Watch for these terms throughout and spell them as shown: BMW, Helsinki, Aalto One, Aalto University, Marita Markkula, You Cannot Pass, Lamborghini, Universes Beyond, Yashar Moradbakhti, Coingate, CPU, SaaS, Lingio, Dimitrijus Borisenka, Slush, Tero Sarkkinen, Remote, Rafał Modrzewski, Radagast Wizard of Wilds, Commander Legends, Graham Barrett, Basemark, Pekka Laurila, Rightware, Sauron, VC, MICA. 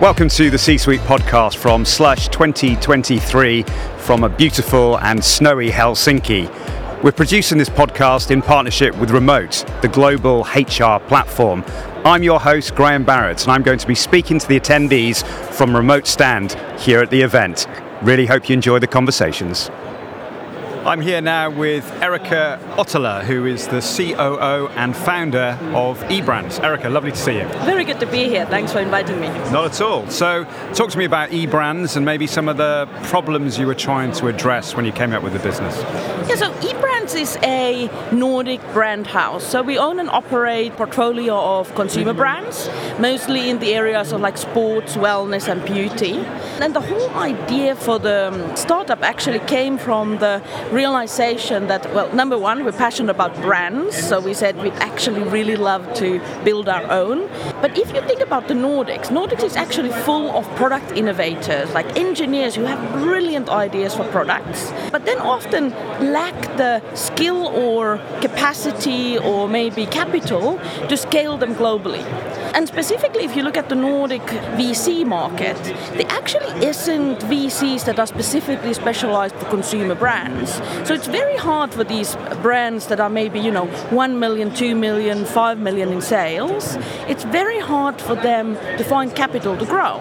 Welcome to the C-Suite podcast from Slush 2023 from a beautiful and snowy Helsinki. We're producing this podcast in partnership with Remote, the global HR platform. I'm your host, Graham Barrett, and I'm going to be speaking to the attendees from Remote stand here at the event. Really hope you enjoy the conversations. I'm here now with Erika Ottela, who is the COO and founder of eBrands. Erika, lovely to see you. Very good to be here. Thanks for inviting me. Not at all. So talk to me about eBrands and maybe some of the problems you were trying to address when you came up with the business. Yeah, so eBrands is a Nordic brand house. So we own and operate portfolio of consumer brands, mostly in the areas of like sports, wellness and beauty. And the whole idea for the startup actually came from the realization that, well, number one, we're passionate about brands, so we said we'd actually really love to build our own. But if you think about the Nordics is actually full of product innovators, like engineers who have brilliant ideas for products, but then often lack the skill or capacity or maybe capital to scale them globally. And specifically, if you look at the Nordic VC market, there actually isn't VCs that are specifically specialized for consumer brands. So it's very hard for these brands that are maybe, 1 million, 2 million, 5 million in sales. It's very hard for them to find capital to grow.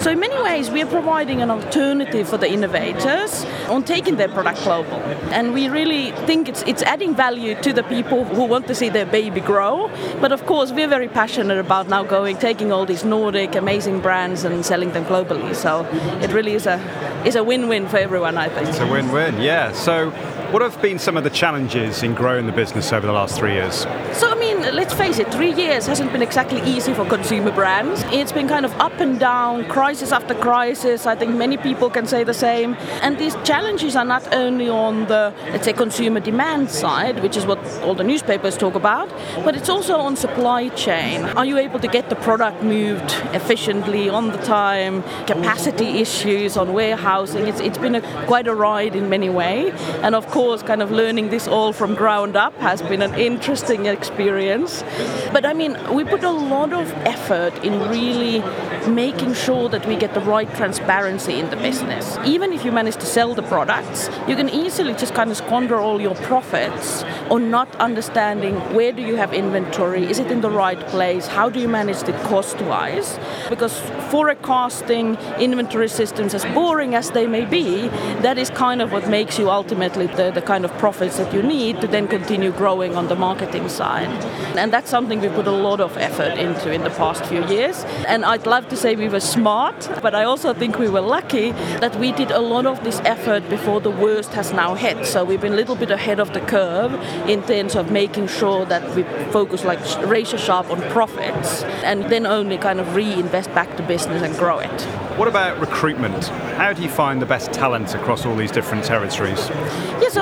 So in many ways, we are providing an alternative for the innovators on taking their product global. And we really think it's adding value to the people who want to see their baby grow. But of course, we're very passionate about now taking all these Nordic amazing brands and selling them globally. So it really is a win-win for everyone, I think. It's a win-win, yeah. So what have been some of the challenges in growing the business over the last 3 years? So, let's face it, 3 years hasn't been exactly easy for consumer brands. It's been kind of up and down, crisis after crisis. I think many people can say the same. And these challenges are not only on the, consumer demand side, which is what all the newspapers talk about, but it's also on supply chain. Are you able to get the product moved efficiently, on the time, capacity issues on warehousing? It's been quite a ride in many ways. And of course, kind of learning this all from ground up has been an interesting experience. But we put a lot of effort in really making sure that we get the right transparency in the business. Even if you manage to sell the products, you can easily just kind of squander all your profits on not understanding where do you have inventory, is it in the right place, how do you manage it cost-wise? Because forecasting inventory systems, as boring as they may be, that is kind of what makes you ultimately the kind of profits that you need to then continue growing on the marketing side. And that's something we put a lot of effort into in the past few years. And I'd love to say we were smart, but I also think we were lucky that we did a lot of this effort before the worst has now hit. So we've been a little bit ahead of the curve in terms of making sure that we focus like razor sharp on profits and then only kind of reinvest back to business and grow it. What about recruitment? How do you find the best talent across all these different territories? Yes,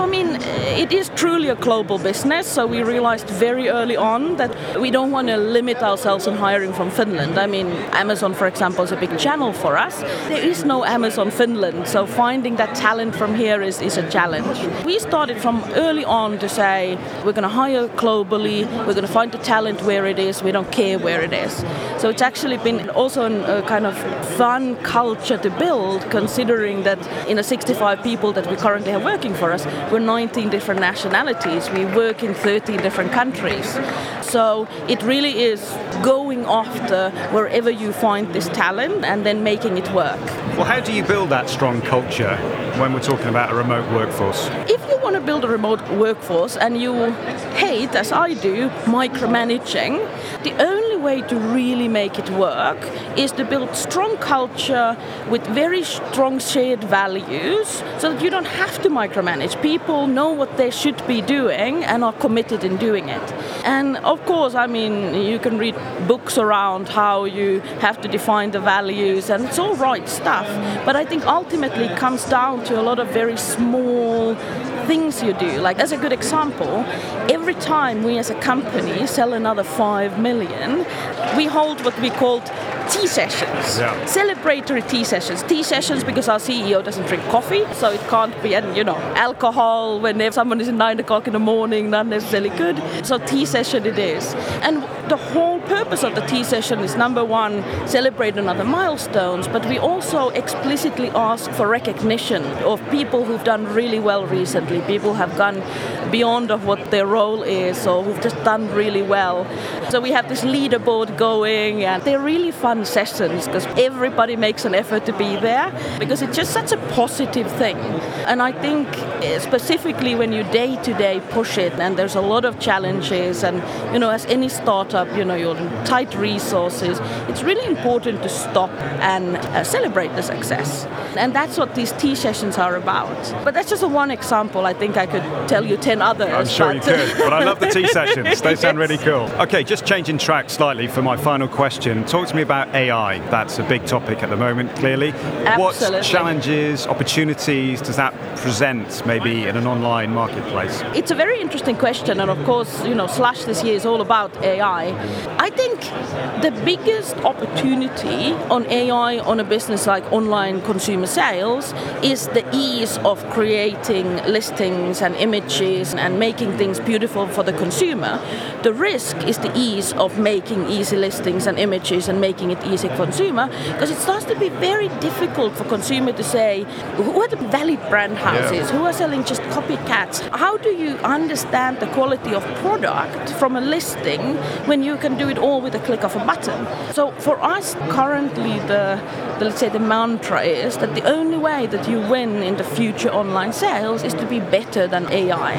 it is truly a global business, so we realized very early on that we don't want to limit ourselves in hiring from Finland. Amazon, for example, is a big channel for us. There is no Amazon Finland, so finding that talent from here is a challenge. We started from early on to say, we're going to hire globally, we're going to find the talent where it is, we don't care where it is. So it's actually been also a kind of fun culture to build, considering that in the 65 people that we currently have working for us, we're 19 different nationalities, we work in 13 different countries. So it really is going after wherever you find this talent and then making it work. Well, how do you build that strong culture when we're talking about a remote workforce? If you want to build a remote workforce and you hate, as I do, micromanaging, the only way to really make it work is to build strong culture with very strong shared values so that you don't have to micromanage. People know what they should be doing and are committed in doing it. And of course, you can read books around how you have to define the values and it's all right stuff. But I think ultimately it comes down to a lot of very small things you do. Like as a good example, every time we as a company sell another 5 million, we hold what we called tea sessions, celebratory tea sessions. Tea sessions because our CEO doesn't drink coffee, so it can't be, and you know, alcohol when someone is at 9 o'clock in the morning, not necessarily good. So tea session it is. And the whole purpose of the tea session is, number one, celebrate another milestones, but we also explicitly ask for recognition of people who've done really well recently, people have gone beyond of what their role is or who've just done really well. So we have this leaderboard going, and they're really fun sessions because everybody makes an effort to be there because it's just such a positive thing. And I think specifically when you day-to-day push it and there's a lot of challenges and, you know, as any startup, you know, you're tight resources, it's really important to stop and celebrate the success. And that's what these tea sessions are about. But that's just one example. I think I could tell you 10 others. I'm sure you could, but I love the tea sessions. They sound really cool. Okay, just changing track slightly for my final question. Talk to me about AI. That's a big topic at the moment, clearly. Absolutely. What challenges, opportunities does that present maybe in an online marketplace? It's a very interesting question, and of course, you know, Slush this year is all about AI. I think the biggest opportunity on AI on a business like online consumer sales is the ease of creating listings and images and making things beautiful for the consumer. The risk is the ease of making easy listings and images and making it easy for consumer, because it starts to be very difficult for consumer to say, who are the valid brand houses? Who are selling just copycats? How do you understand the quality of product from a listing when you can do it all with a click of a button? So for us currently the let's say the mantra is that the only way that you win in the future online sales is to be better than AI.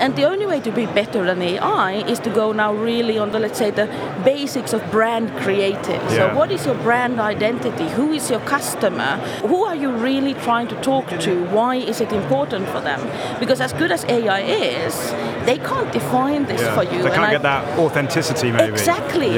And the only way to be better than AI is to go now really on the, let's say, the basics of brand creative. So what is your brand identity? Who is your customer? Who are you really trying to talk to? Why is it important for them? Because as good as AI is, they can't define this for you. They can't get that authenticity maybe. Exactly.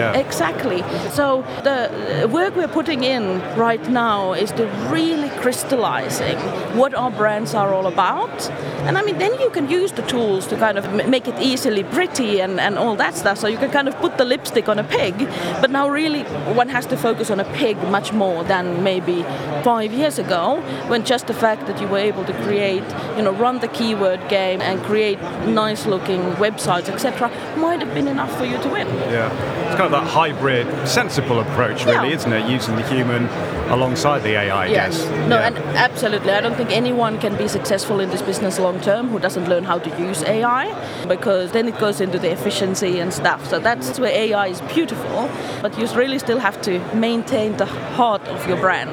So the work we're putting in right now is to really crystallizing what our brands are all about. And I mean, then you can use the tools to kind of make it easily pretty and all that stuff. So you can kind of put the lipstick on a pig, but now really one has to focus on a pig much more than maybe 5 years ago, when just the fact that you were able to create, you know, run the keyword game and create nice looking websites, etc., might have been enough for you to win. Yeah, it's kind of that hybrid, sensible approach really, isn't it? Using the human alongside the AI, I guess. And absolutely. I don't think anyone can be successful in this business long term who doesn't learn how to use AI, because then it goes into the efficiency and stuff. So that's where AI is beautiful, but you really still have to maintain the heart of your brand.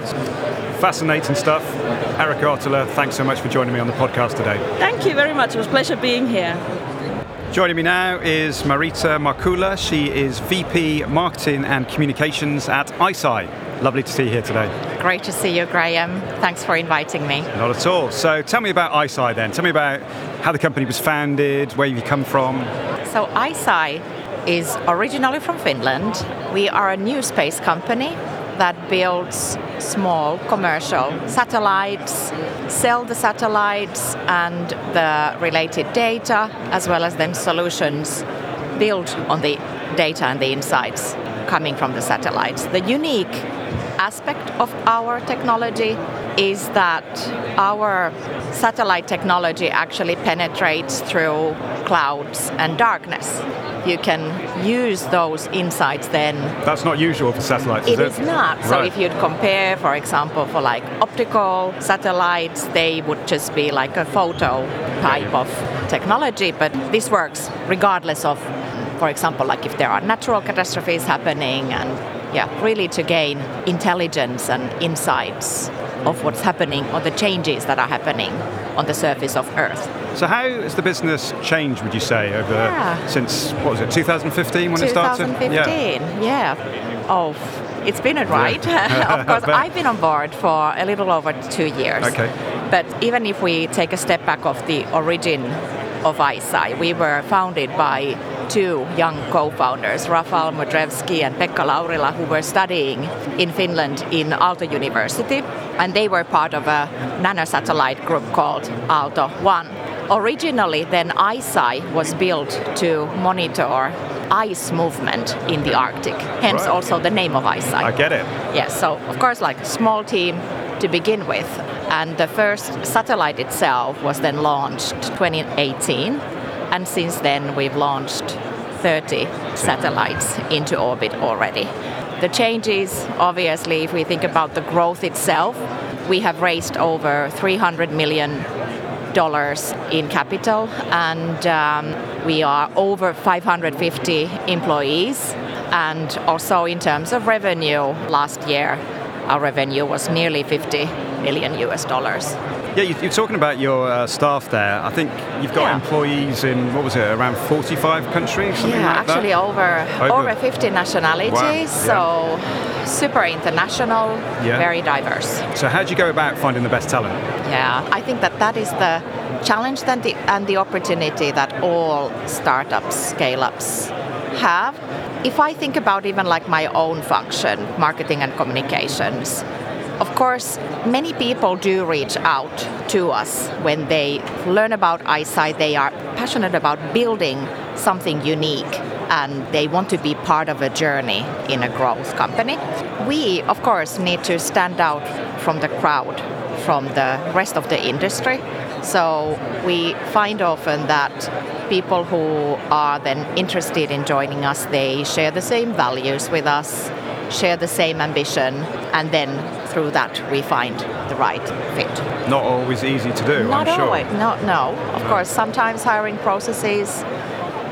Fascinating stuff. Erika Ottela, thanks so much for joining me on the podcast today. Thank you very much. It was a pleasure being here. Joining me now is Marita Markkula. She is VP Marketing and Communications at ICEYE. Lovely to see you here today. Great to see you, Graham. Thanks for inviting me. Not at all. So tell me about ICEYE then. Tell me about how the company was founded, where you come from. So ICEYE is originally from Finland. We are a new space company that builds small commercial satellites, sell the satellites and the related data, as well as then solutions built on the data and the insights coming from the satellites. The unique aspect of our technology is that our satellite technology actually penetrates through clouds and darkness. You can use those insights then. That's not usual for satellites, is it? It is not. Right. So if you'd compare, for example, for like optical satellites, they would just be like a photo type of technology, but this works regardless of, for example, like if there are natural catastrophes happening, and really to gain intelligence and insights of what's happening or the changes that are happening on the surface of Earth. So how has the business changed, would you say, over since, what was it, 2015 when it started? 2015, Oh, it's been a ride. Of course, I've been on board for a little over 2 years. Okay. But even if we take a step back of the origin of ICEYE, we were founded by two young co-founders, Rafał Modrzewski and Pekka Laurila, who were studying in Finland in Aalto University, and they were part of a nanosatellite group called Aalto One. Originally, then ICEYE was built to monitor ice movement in the Arctic, hence also the name of ICEYE. I get it. Yes, so of course like a small team to begin with, and the first satellite itself was then launched 2018, and since then we've launched 30 satellites into orbit already. The changes, obviously, if we think about the growth itself, we have raised over $300 million in capital, and we are over 550 employees, and also in terms of revenue, last year our revenue was nearly $50 million. Yeah, you're talking about your staff there. I think you've got employees in, what was it, around 45 countries? Actually over 50 nationalities, so super international, very diverse. So how do you go about finding the best talent? Yeah, I think that is the challenge and the opportunity that all startups, scale-ups have. If I think about even like my own function, marketing and communications, of course, many people do reach out to us when they learn about ICEYE. They are passionate about building something unique and they want to be part of a journey in a growth company. We, of course, need to stand out from the crowd, from the rest of the industry. So we find often that people who are then interested in joining us, they share the same values with us, share the same ambition, and then through that we find the right fit. Not always easy to do, I'm sure. Not always, of course, sometimes hiring processes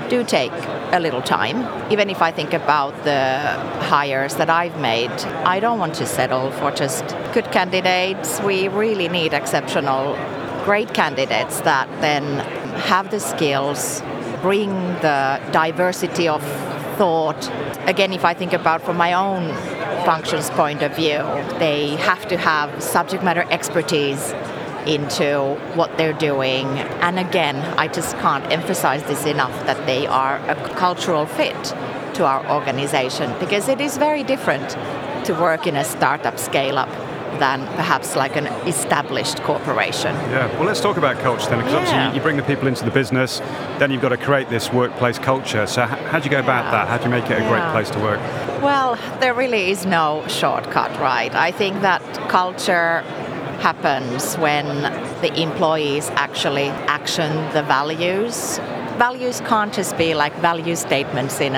do take a little time. Even if I think about the hires that I've made, I don't want to settle for just good candidates. We really need exceptional, great candidates that then have the skills, bring the diversity of thought. Again, if I think about from my own functions point of view, they have to have subject matter expertise into what they're doing. And again, I just can't emphasize this enough, that they are a cultural fit to our organization, because it is very different to work in a startup scale-up than perhaps like an established corporation. Yeah, well, let's talk about culture then, because obviously you bring the people into the business, then you've got to create this workplace culture. So how do you go about that? How do you make it a great place to work? Well, there really is no shortcut, right? I think that culture happens when the employees actually action the values. Values can't just be like value statements in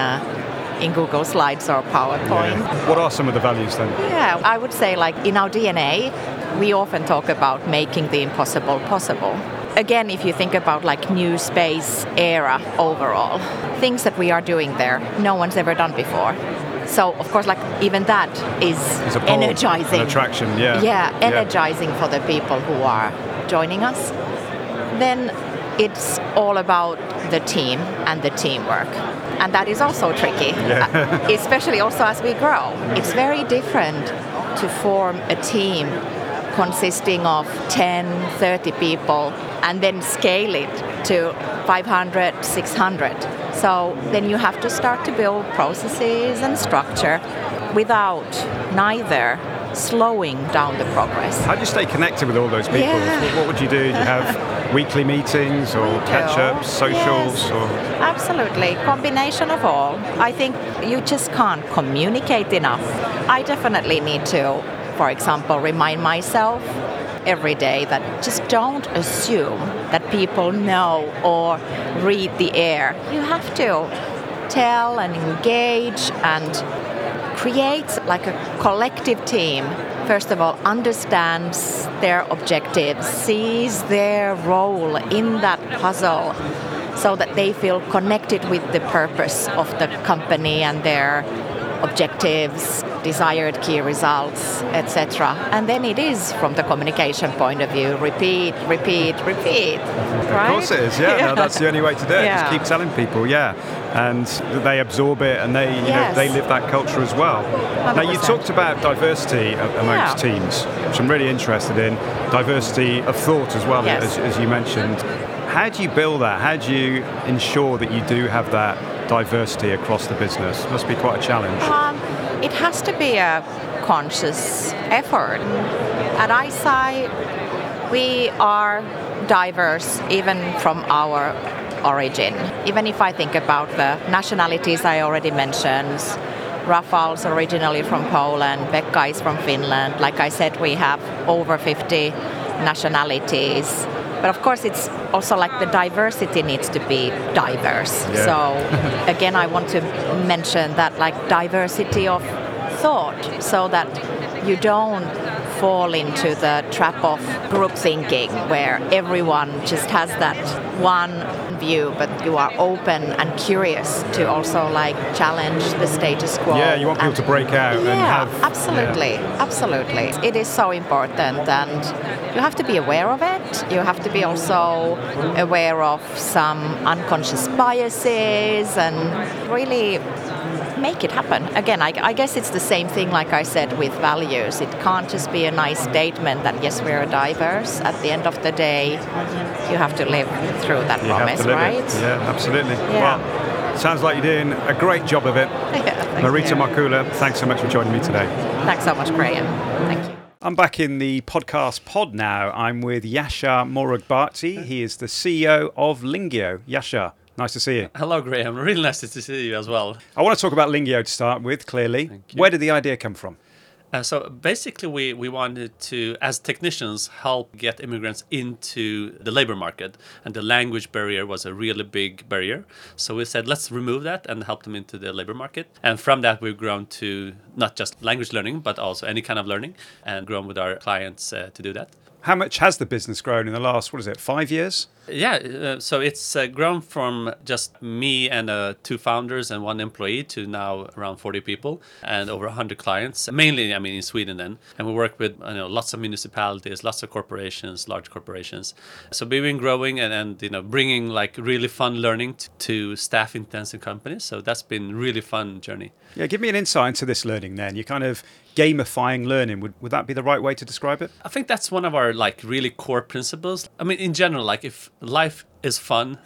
Google Slides or PowerPoint. Yeah. What are some of the values then? Yeah, I would say like in our DNA, we often talk about making the impossible possible. Again, if you think about like new space era overall, things that we are doing there, no one's ever done before. So of course, like even that is energizing. An attraction, energizing for the people who are joining us. Then it's all about the team and the teamwork. And that is also tricky, especially also as we grow. It's very different to form a team consisting of 10, 30 people and then scale it to 500, 600. So then you have to start to build processes and structure without neither slowing down the progress. How do you stay connected with all those people? Yeah. What would you do? Do you have weekly meetings or catch-ups, socials? Yes, or absolutely, combination of all. I think you just can't communicate enough. I definitely need to, for example, remind myself every day that just don't assume that people know or read the air. You have to tell and engage and create like a collective team. First of all, understands their objectives, sees their role in that puzzle so that they feel connected with the purpose of the company and their objectives, desired key results, etc. And then it is, from the communication point of view, repeat, repeat, repeat. Right? Of course it is, No, that's the only way to do it. Just keep telling people, and they absorb it and they, you know, they live that culture as well. 100%. Now, you talked about diversity amongst teams, which I'm really interested in, diversity of thought as well, as you mentioned. How do you build that? How do you ensure that you do have that diversity across the business? Must be quite a challenge. It has to be a conscious effort. At ICEYE, we are diverse even from our origin. Even if I think about the nationalities I already mentioned, Rafał's originally from Poland, Pekka is from Finland. Like I said, we have over 50 nationalities. But of course, it's also like the diversity needs to be diverse. Yeah. So again, I want to mention that like diversity of thought so that you don't fall into the trap of group thinking where everyone just has that one view, but you are open and curious to also like challenge the status quo. Yeah, you want people to break out and have... Absolutely, yeah, absolutely. It is so important and you have to be aware of it. You have to be also aware of some unconscious biases and really make it happen. Again, I guess it's the same thing like I said with values. It can't just be a nice statement that yes, we're diverse. At the end of the day, you have to live through that promise, right? Yeah, absolutely. Yeah. Well, sounds like you're doing a great job of it. Yeah, Marita Markkula, thanks so much for joining me today. Thanks so much, Graham. Thank you. I'm back in the podcast pod now. I'm with Yashar Moradbakhti. He is the CEO of Lingio. Yashar, nice to see you. Hello, Graham. Really nice to see you as well. I want to talk about Lingio to start with, clearly. Where did the idea come from? So basically, we wanted to, as technicians, help get immigrants into the labor market. And the language barrier was a really big barrier. So we said, let's remove that and help them into the labor market. And from that, we've grown to not just language learning, but also any kind of learning, and grown with our clients to do that. How much has the business grown in the last, 5 years? Yeah, so it's grown from just me and two founders and one employee to now around 40 people and over 100 clients, mainly, in Sweden then. And we work with lots of municipalities, lots of corporations, large corporations. So we've been growing and bringing like really fun learning to staff-intensive companies. So that's been really fun journey. Yeah, give me an insight into this learning then. You kind of gamifying learning. Would that be the right way to describe it? I think that's one of our like really core principles. In general, like if life is fun,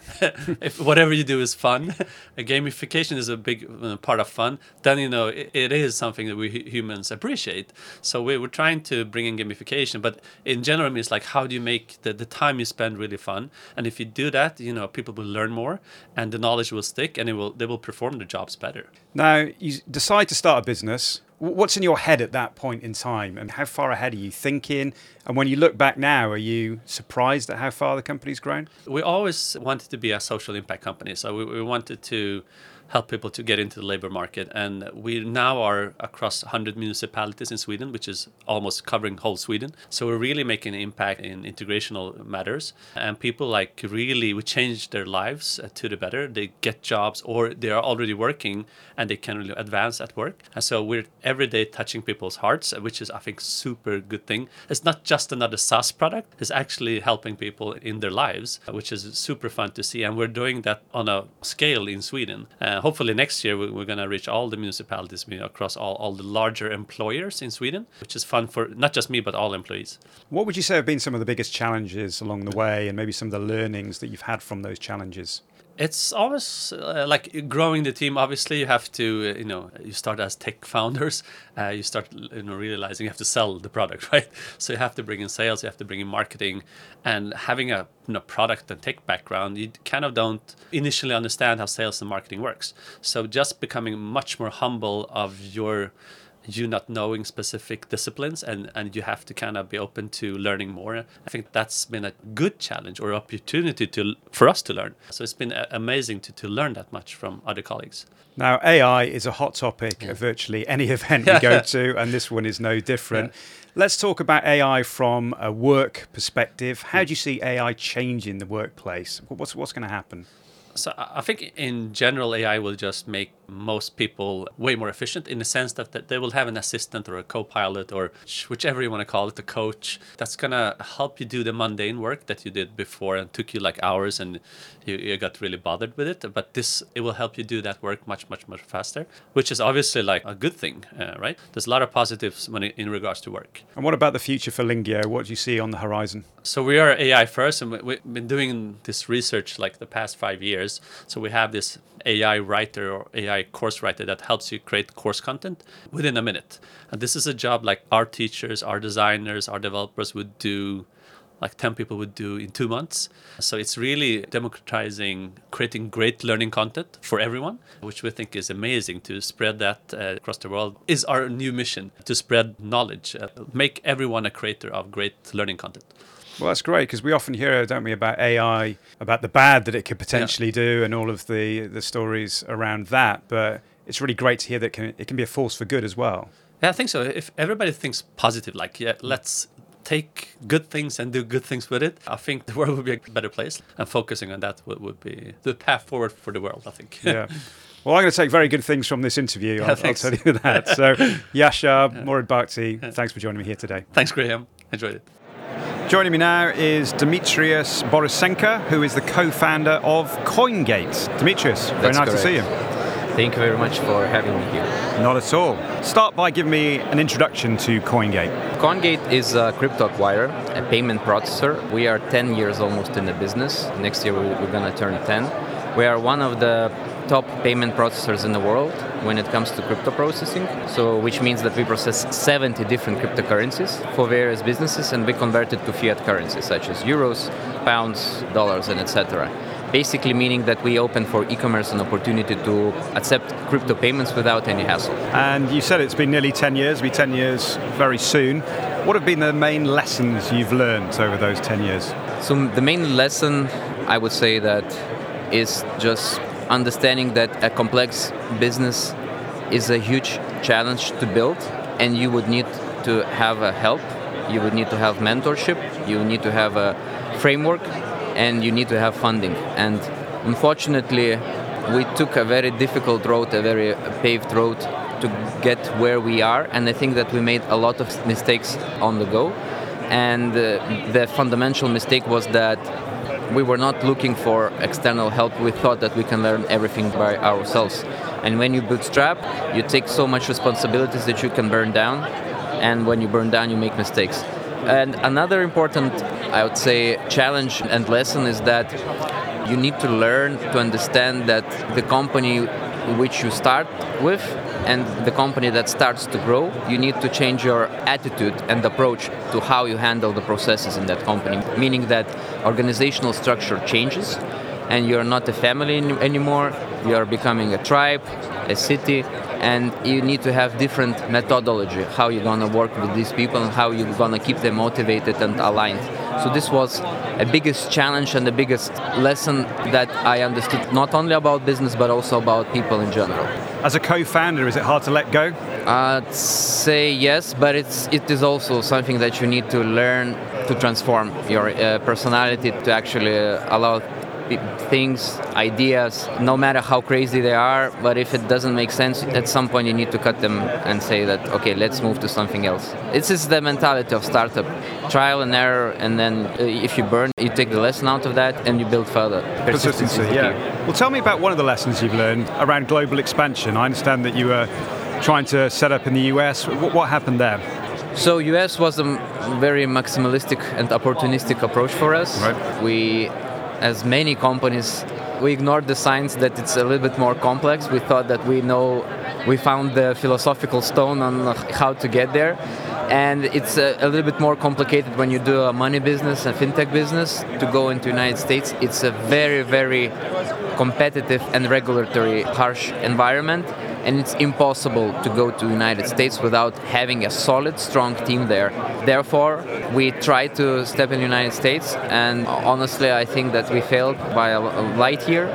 if whatever you do is fun, gamification is a big part of fun, then it is something that we humans appreciate. So we were trying to bring in gamification, but in general it means like how do you make the time you spend really fun? And if you do that, people will learn more and the knowledge will stick and they will perform their jobs better. Now, you decide to start a business. What's in your head at that point in time and how far ahead are you thinking? And when you look back now, are you surprised at how far the company's grown? We always wanted to be a social impact company. So we wanted to help people to get into the labor market. And we now are across 100 municipalities in Sweden, which is almost covering whole Sweden. So we're really making an impact in integrational matters. And people we change their lives to the better. They get jobs or they are already working and they can really advance at work. And so we're every day touching people's hearts, which is, I think, super good thing. It's not just another SaaS product. It's actually helping people in their lives, which is super fun to see. And we're doing that on a scale in Sweden. Hopefully next year, we're going to reach all the municipalities across all the larger employers in Sweden, which is fun for not just me, but all employees. What would you say have been some of the biggest challenges along the way and maybe some of the learnings that you've had from those challenges? It's always like growing the team. Obviously, you have to, you start as tech founders. You start realizing you have to sell the product, right? So you have to bring in sales, you have to bring in marketing. And having a product and tech background, you kind of don't initially understand how sales and marketing works. So just becoming much more humble of you not knowing specific disciplines and you have to kind of be open to learning more. I think that's been a good challenge or opportunity for us to learn. So it's been amazing to learn that much from other colleagues. Now, AI is a hot topic at virtually any event we go to, and this one is no different. Yeah. Let's talk about AI from a work perspective. How do you see AI changing the workplace? What's going to happen? So I think in general, AI will just make most people way more efficient in the sense that they will have an assistant or a co-pilot or whichever you want to call it, a coach. That's going to help you do the mundane work that you did before and took you hours and you got really bothered with it. But it will help you do that work much, much, much faster, which is obviously a good thing, right? There's a lot of positives in regards to work. And what about the future for Lingio? What do you see on the horizon? So we are AI first, and we've been doing this research the past 5 years. So we have this AI writer or AI course writer that helps you create course content within a minute. And this is a job our teachers, our designers, our developers would do like 10 people would do in 2 months. So it's really democratizing, creating great learning content for everyone, which we think is amazing to spread that across the world. Is our new mission to spread knowledge, make everyone a creator of great learning content. Well, that's great, because we often hear, don't we, about AI, about the bad that it could potentially do and all of the stories around that. But it's really great to hear that it can be a force for good as well. Yeah, I think so. If everybody thinks positive, like, yeah, let's take good things and do good things with it, I think the world would be a better place. And focusing on that would be the path forward for the world, I think. Yeah. Well, I'm going to take very good things from this interview. Yeah, I'll tell you that. So, Yashar Moradbakhti, thanks for joining me here today. Thanks, Graham. Enjoyed it. Joining me now is Dimitrijus Borisenka, who is the co-founder of Coingate. Dimitrijus, very nice to see you. Thank you very much for having me here. Not at all. Start by giving me an introduction to Coingate. Coingate is a crypto acquirer, a payment processor. We are 10 years almost in the business. Next year we're going to turn 10. We are one of the top payment processors in the world when it comes to crypto processing. So, which means that we process 70 different cryptocurrencies for various businesses, and we convert it to fiat currencies such as euros, pounds, dollars, and etc. Basically meaning that we open for e-commerce an opportunity to accept crypto payments without any hassle. And you said it's been nearly 10 years, it'll be 10 years very soon. What have been the main lessons you've learned over those 10 years? So the main lesson, I would say, that is just understanding that a complex business is a huge challenge to build, and you would need to have help, you would need to have mentorship, you need to have a framework, and you need to have funding. And unfortunately, we took a very difficult road, a very paved road to get where we are, and I think that we made a lot of mistakes on the go. And the fundamental mistake was that we were not looking for external help. We thought that we can learn everything by ourselves. And when you bootstrap, you take so much responsibilities that you can burn down. And when you burn down, you make mistakes. And another important, I would say, challenge and lesson is that you need to learn to understand that the company which you start with and the company that starts to grow, you need to change your attitude and approach to how you handle the processes in that company. Meaning that organizational structure changes and you're not a family anymore, you are becoming a tribe, a city, and you need to have different methodology, how you're going to work with these people and how you're going to keep them motivated and aligned. So this was a biggest challenge and the biggest lesson that I understood, not only about business, but also about people in general. As a co-founder, is it hard to let go? I'd say yes, but it is also something that you need to learn to transform your personality to actually allow things, ideas, no matter how crazy they are, but if it doesn't make sense, at some point you need to cut them and say that, okay, let's move to something else. This is the mentality of startup. Trial and error, and then if you burn, you take the lesson out of that and you build further. Persistency, yeah. Well, tell me about one of the lessons you've learned around global expansion. I understand that you were trying to set up in the US. What happened there? So US was a very maximalistic and opportunistic approach for us. Right. As many companies, we ignored the science that it's a little bit more complex. We thought that we found the philosophical stone on how to get there. And it's a little bit more complicated when you do a money business, a fintech business, to go into United States. It's a very, very competitive and regulatory harsh environment. And it's impossible to go to United States without having a solid, strong team there. Therefore, we tried to step in the United States, and honestly, I think that we failed by a light year.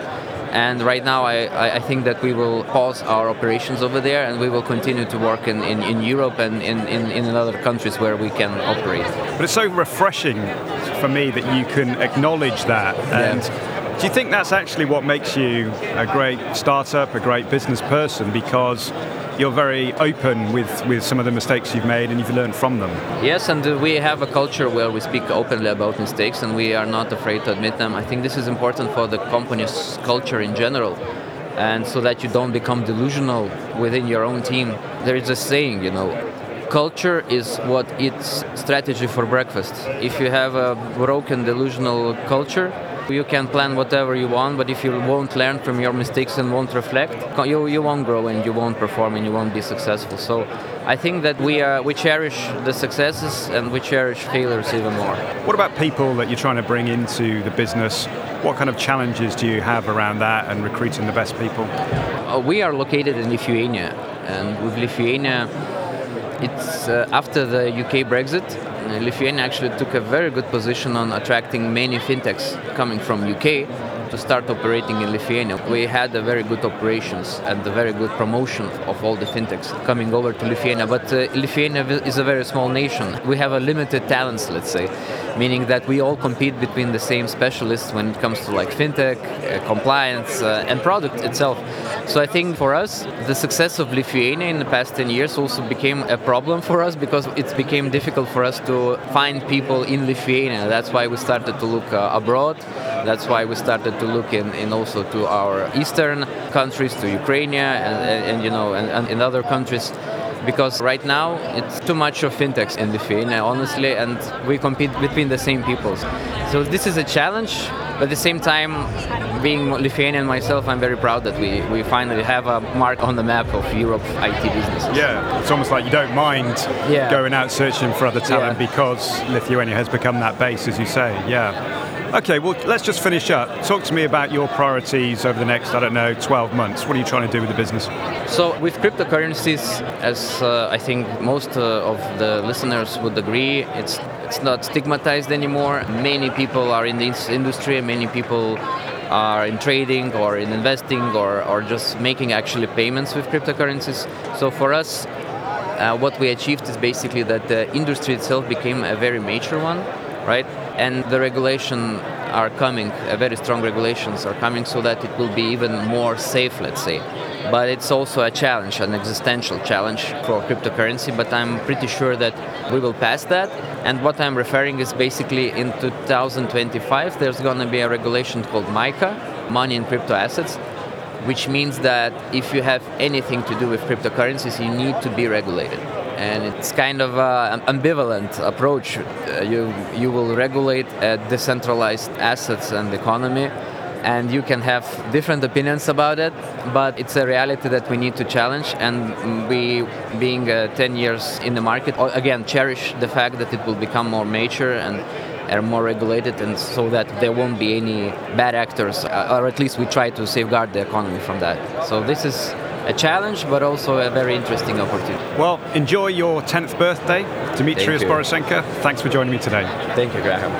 And right now, I think that we will pause our operations over there, and we will continue to work in Europe and in other countries where we can operate. But it's so refreshing for me that you can acknowledge that. And do you think that's actually what makes you a great startup, a great business person, because you're very open with some of the mistakes you've made and you've learned from them? Yes, and we have a culture where we speak openly about mistakes and we are not afraid to admit them. I think this is important for the company's culture in general, and so that you don't become delusional within your own team. There is a saying, you know, culture is what it's strategy for breakfast. If you have a broken, delusional culture, You can plan whatever you want, but if you won't learn from your mistakes and won't reflect, you won't grow and you won't perform and you won't be successful. So I think that we cherish the successes and we cherish failures even more. What about people that you're trying to bring into the business? What kind of challenges do you have around that and recruiting the best people? We are located in Lithuania, and with Lithuania, it's after the UK Brexit, Lithuania actually took a very good position on attracting many fintechs coming from UK to start operating in Lithuania. We had a very good operations and a very good promotion of all the fintechs coming over to Lithuania, but Lithuania is a very small nation. We have a limited talents, let's say, meaning that we all compete between the same specialists when it comes to like fintech, compliance and product itself. So I think for us, the success of Lithuania in the past 10 years also became a problem for us because it became difficult for us to find people in Lithuania. That's why we started to look abroad. That's why we started to look in also to our eastern countries, to Ukraine and other countries. Because right now, it's too much of fintechs in Lithuania, honestly, and we compete between the same peoples. So this is a challenge, but at the same time, being Lithuanian myself, I'm very proud that we finally have a mark on the map of Europe IT businesses. Yeah, it's almost like you don't mind going out searching for other talent because Lithuania has become that base, as you say, Okay, well, let's just finish up. Talk to me about your priorities over the next, 12 months. What are you trying to do with the business? So with cryptocurrencies, as I think most of the listeners would agree, it's not stigmatized anymore. Many people are in this industry, many people are in trading or in investing or just making actually payments with cryptocurrencies. So for us, what we achieved is basically that the industry itself became a very mature one, right? And the regulation are coming, very strong regulations are coming so that it will be even more safe, let's say. But it's also a challenge, an existential challenge for cryptocurrency, but I'm pretty sure that we will pass that. And what I'm referring is basically in 2025, there's going to be a regulation called MICA, Money in Crypto Assets, which means that if you have anything to do with cryptocurrencies, you need to be regulated. And it's kind of an ambivalent approach. You will regulate decentralized assets and economy, and you can have different opinions about it, but it's a reality that we need to challenge, and we, being 10 years in the market, again, cherish the fact that it will become more mature and are more regulated, and so that there won't be any bad actors, or at least we try to safeguard the economy from that. So this is a challenge, but also a very interesting opportunity. Well, enjoy your 10th birthday. Dimitrijus Borisenka, thanks for joining me today. Thank you, Graham.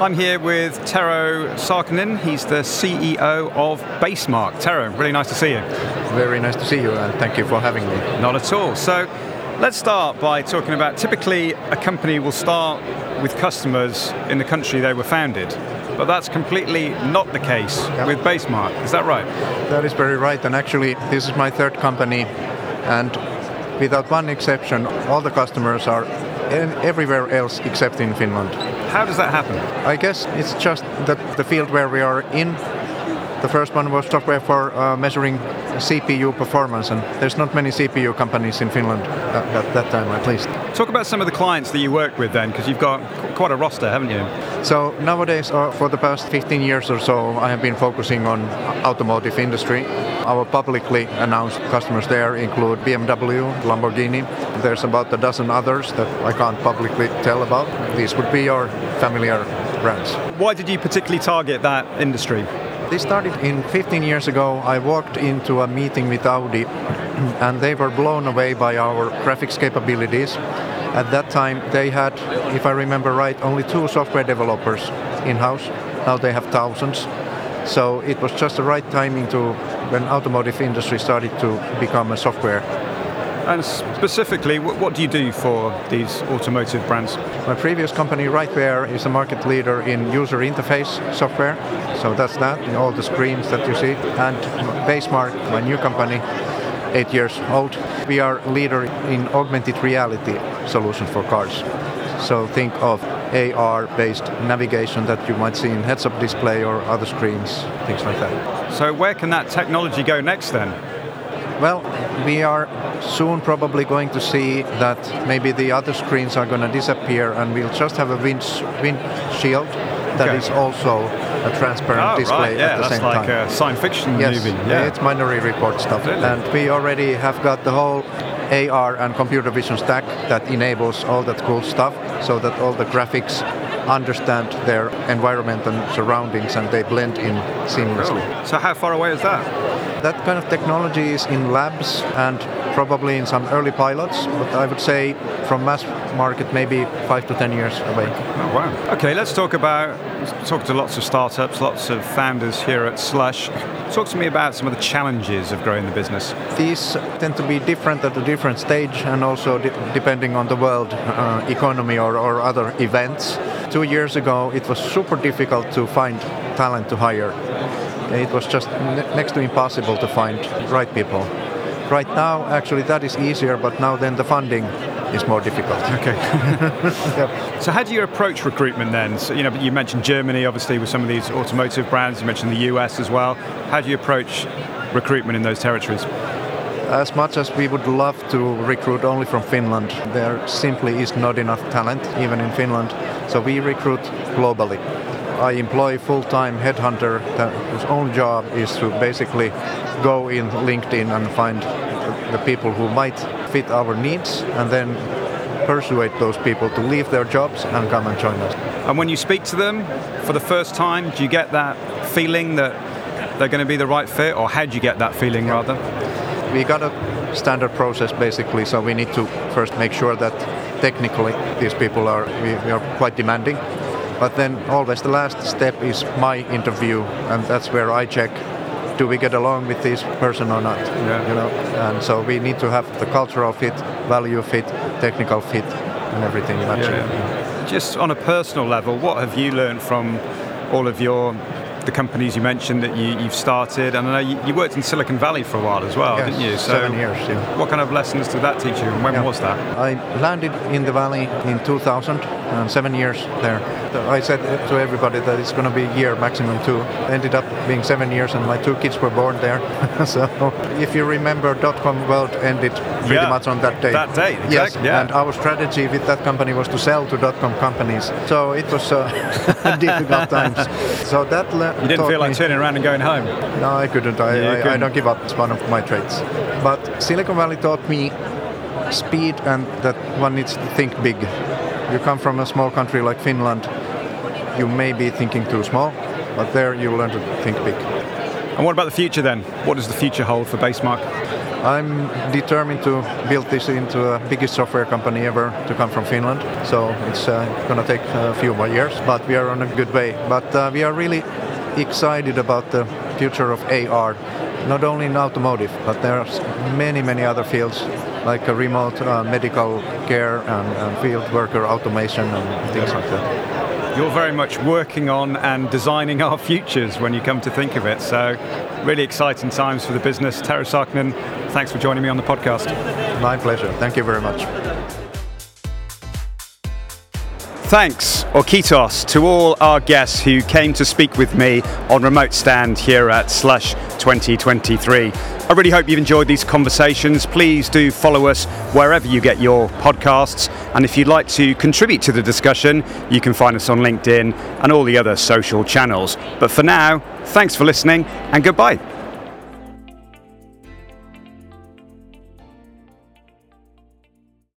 I'm here with Tero Sarkkinen. He's the CEO of Basemark. Tero, really nice to see you. Very nice to see you, and thank you for having me. Not at all. So let's start by talking about, typically a company will start with customers in the country they were founded. But that's completely not the case with Basemark, is that right? That is very right, and actually this is my third company, and without one exception, all the customers are everywhere else except in Finland. How does that happen? I guess it's just that the field where we are in, the first one was software for measuring CPU performance, and there's not many CPU companies in Finland at that time, at least. Talk about some of the clients that you work with then, because you've got quite a roster, haven't you? So nowadays, for the past 15 years or so, I have been focusing on automotive industry. Our publicly announced customers there include BMW, Lamborghini. There's about a dozen others that I can't publicly tell about. These would be your familiar brands. Why did you particularly target that industry? This started in 15 years ago. I walked into a meeting with Audi and they were blown away by our graphics capabilities. At that time they had, if I remember right, only 2 software developers in-house. Now they have thousands. So it was just the right timing to when automotive industry started to become a software. And specifically, what do you do for these automotive brands? My previous company, Rightware, is a market leader in user interface software. So that's that, in all the screens that you see. And Basemark, my new company, 8 years old, we are leader in augmented reality solutions for cars. So think of AR-based navigation that you might see in heads-up display or other screens, things like that. So where can that technology go next then? Well, we are soon probably going to see that maybe the other screens are going to disappear and we'll just have a windshield that is also a transparent display at the same time. That's like a science fiction movie. Yeah, it's Minority Report stuff. Really? And we already have got the whole AR and computer vision stack that enables all that cool stuff so that all the graphics understand their environment and surroundings and they blend in seamlessly. Cool. So how far away is that? That kind of technology is in labs and probably in some early pilots, but I would say from mass market maybe 5 to 10 years away. Oh, wow. Okay, let's talk to lots of startups, lots of founders here at Slush. Talk to me about some of the challenges of growing the business. These tend to be different at a different stage and also depending on the world economy or other events. 2 years ago, it was super difficult to find talent to hire. It was just next to impossible to find right people. Right now, actually, that is easier, but now then the funding is more difficult. Okay. Yep. So how do you approach recruitment then? So, you know, you mentioned Germany, obviously, with some of these automotive brands. You mentioned the US as well. How do you approach recruitment in those territories? As much as we would love to recruit only from Finland, there simply is not enough talent, even in Finland. So we recruit globally. I employ full-time headhunter whose own job is to basically go in LinkedIn and find the people who might fit our needs and then persuade those people to leave their jobs and come and join us. And when you speak to them for the first time, do you get that feeling that they're going to be the right fit, or how do you get that feeling rather? We got a standard process basically, so we need to first make sure that technically these people are, we are quite demanding. But then always the last step is my interview, and that's where I check, do we get along with this person or not? Yeah. You know? And so we need to have the cultural fit, value fit, technical fit, and everything matching. Yeah. Just on a personal level, what have you learned from all of the companies you mentioned that you've started? And I know you worked in Silicon Valley for a while as well, didn't you? So 7 years, yeah. What kind of lessons did that teach you, and when was that? I landed in the Valley in 2000, and 7 years there. I said to everybody that it's going to be a year, maximum 2. Ended up being 7 years, and my 2 kids were born there. So if you remember, dot-com world ended pretty much on that day. That day, exactly. Yes, and our strategy with that company was to sell to dot-com companies. So it was difficult times. So that You didn't feel like turning around and going home? No, I couldn't. I don't give up. It's one of my traits. But Silicon Valley taught me speed and that one needs to think big. You come from a small country like Finland, you may be thinking too small, but there you learn to think big. And what about the future then? What does the future hold for Basemark? I'm determined to build this into the biggest software company ever to come from Finland. So it's going to take a few more years, but we are on a good way. But we are really excited about the future of AR, not only in automotive, but there are many, many other fields like a remote medical care and field worker automation and things like that. You're very much working on and designing our futures when you come to think of it. So really exciting times for the business. Tero Sarkkinen, thanks for joining me on the podcast. My pleasure. Thank you very much. Thanks, or kiitos, to all our guests who came to speak with me on Remote Stand here at Slush 2023. I really hope you've enjoyed these conversations. Please do follow us wherever you get your podcasts. And if you'd like to contribute to the discussion, you can find us on LinkedIn and all the other social channels. But for now, thanks for listening and goodbye.